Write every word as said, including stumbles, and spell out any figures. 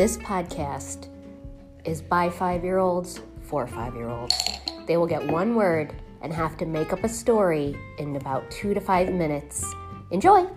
This podcast is by five-year-olds for five-year-olds. They will get one word and have to make up a story in about two to five minutes. Enjoy!